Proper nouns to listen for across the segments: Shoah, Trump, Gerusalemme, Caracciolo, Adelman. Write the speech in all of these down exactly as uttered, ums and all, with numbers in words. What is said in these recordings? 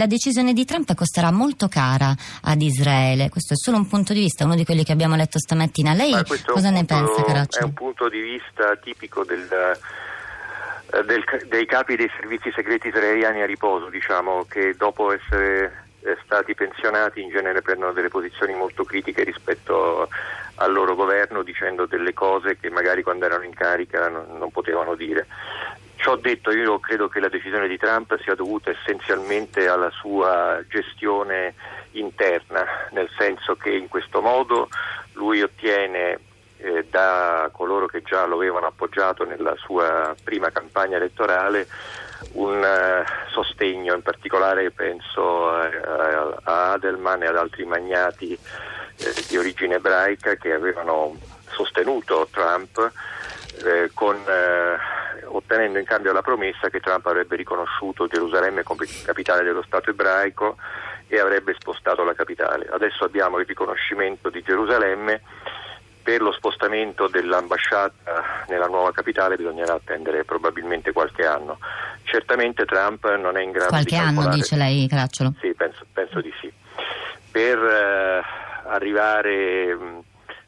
La decisione di Trump costerà molto cara ad Israele. Questo è solo un punto di vista, uno di quelli che abbiamo letto stamattina. Lei cosa ne pensa, Caracciolo? È un punto di vista tipico del... Del, dei capi dei servizi segreti israeliani a riposo, diciamo, che dopo essere stati pensionati in genere prendono delle posizioni molto critiche rispetto al loro governo, dicendo delle cose che magari quando erano in carica non, non potevano dire. Ciò detto, io credo che la decisione di Trump sia dovuta essenzialmente alla sua gestione interna, nel senso che in questo modo lui ottiene da coloro che già lo avevano appoggiato nella sua prima campagna elettorale un sostegno, in particolare penso a Adelman e ad altri magnati di origine ebraica che avevano sostenuto Trump con, ottenendo in cambio la promessa che Trump avrebbe riconosciuto Gerusalemme come capitale dello Stato ebraico e avrebbe spostato la capitale. Adesso abbiamo il riconoscimento di Gerusalemme. Per lo spostamento dell'ambasciata nella nuova capitale bisognerà attendere probabilmente qualche anno. Certamente Trump non è in grado qualche di calcolare... Qualche anno, dice lei, Caracciolo? Sì, penso, penso di sì. Per eh, arrivare mh,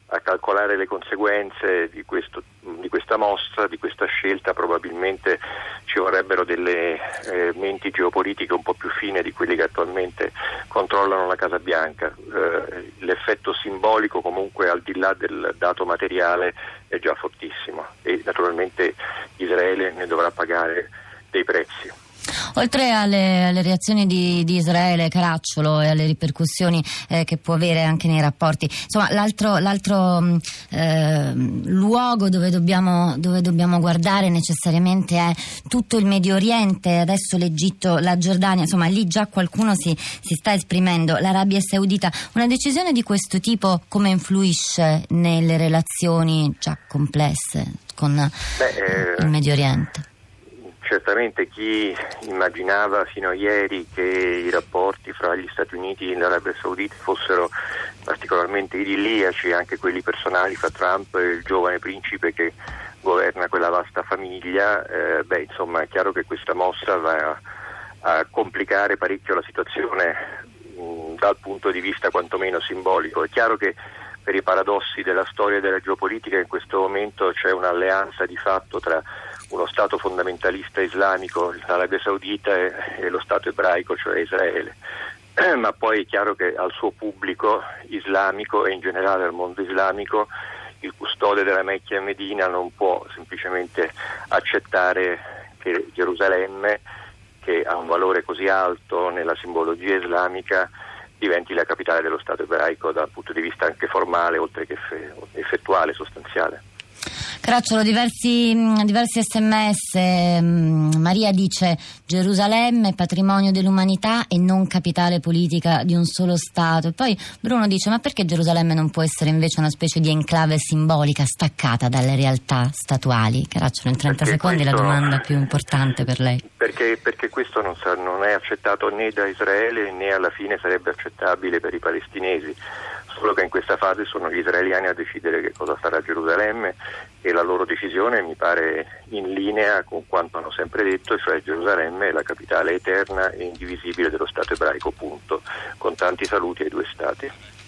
a calcolare le conseguenze di, questo, di questa mossa, di questa scelta, probabilmente ci vorrebbero delle eh, menti geopolitiche un po' più fine di quelle che attualmente controllano la Casa Bianca. Eh, l'effetto simbolico comunque al di là del dato materiale è già fortissimo e naturalmente Israele ne dovrà pagare dei prezzi. Oltre alle, alle reazioni di, di Israele, Caracciolo, e alle ripercussioni eh, che può avere anche nei rapporti, insomma, l'altro, l'altro eh, luogo dove dobbiamo, dove dobbiamo guardare necessariamente è tutto il Medio Oriente, adesso l'Egitto, la Giordania, insomma lì già qualcuno si, si sta esprimendo, l'Arabia Saudita. Una decisione di questo tipo come influisce nelle relazioni già complesse con Beh, eh... il Medio Oriente? Certamente chi immaginava fino a ieri che i rapporti fra gli Stati Uniti e l'Arabia Saudita fossero particolarmente idilliaci, anche quelli personali fra Trump e il giovane principe che governa quella vasta famiglia, eh, beh insomma è chiaro che questa mossa va a, a complicare parecchio la situazione mh, dal punto di vista quantomeno simbolico. È chiaro che per i paradossi della storia e della geopolitica in questo momento c'è un'alleanza di fatto tra uno Stato fondamentalista islamico, l'Arabia Saudita, e, e lo Stato ebraico, cioè Israele. Ma poi è chiaro che al suo pubblico islamico e in generale al mondo islamico il custode della Mecca e Medina non può semplicemente accettare che Gerusalemme, che ha un valore così alto nella simbologia islamica, diventi la capitale dello Stato ebraico dal punto di vista anche formale, oltre che effettuale, sostanziale. Caracciolo, diversi, diversi sms. Maria dice: Gerusalemme patrimonio dell'umanità e non capitale politica di un solo Stato. E poi Bruno dice: ma perché Gerusalemme non può essere invece una specie di enclave simbolica staccata dalle realtà statuali? Caracciolo, in trenta perché secondi questo, la domanda più importante per lei. Perché, perché questo non, sa, non è accettato né da Israele né alla fine sarebbe accettabile per i palestinesi. Solo che in questa fase sono gli israeliani a decidere che cosa sarà Gerusalemme e la loro decisione mi pare in linea con quanto hanno sempre detto, cioè Gerusalemme è la capitale eterna e indivisibile dello Stato ebraico, punto, con tanti saluti ai due Stati.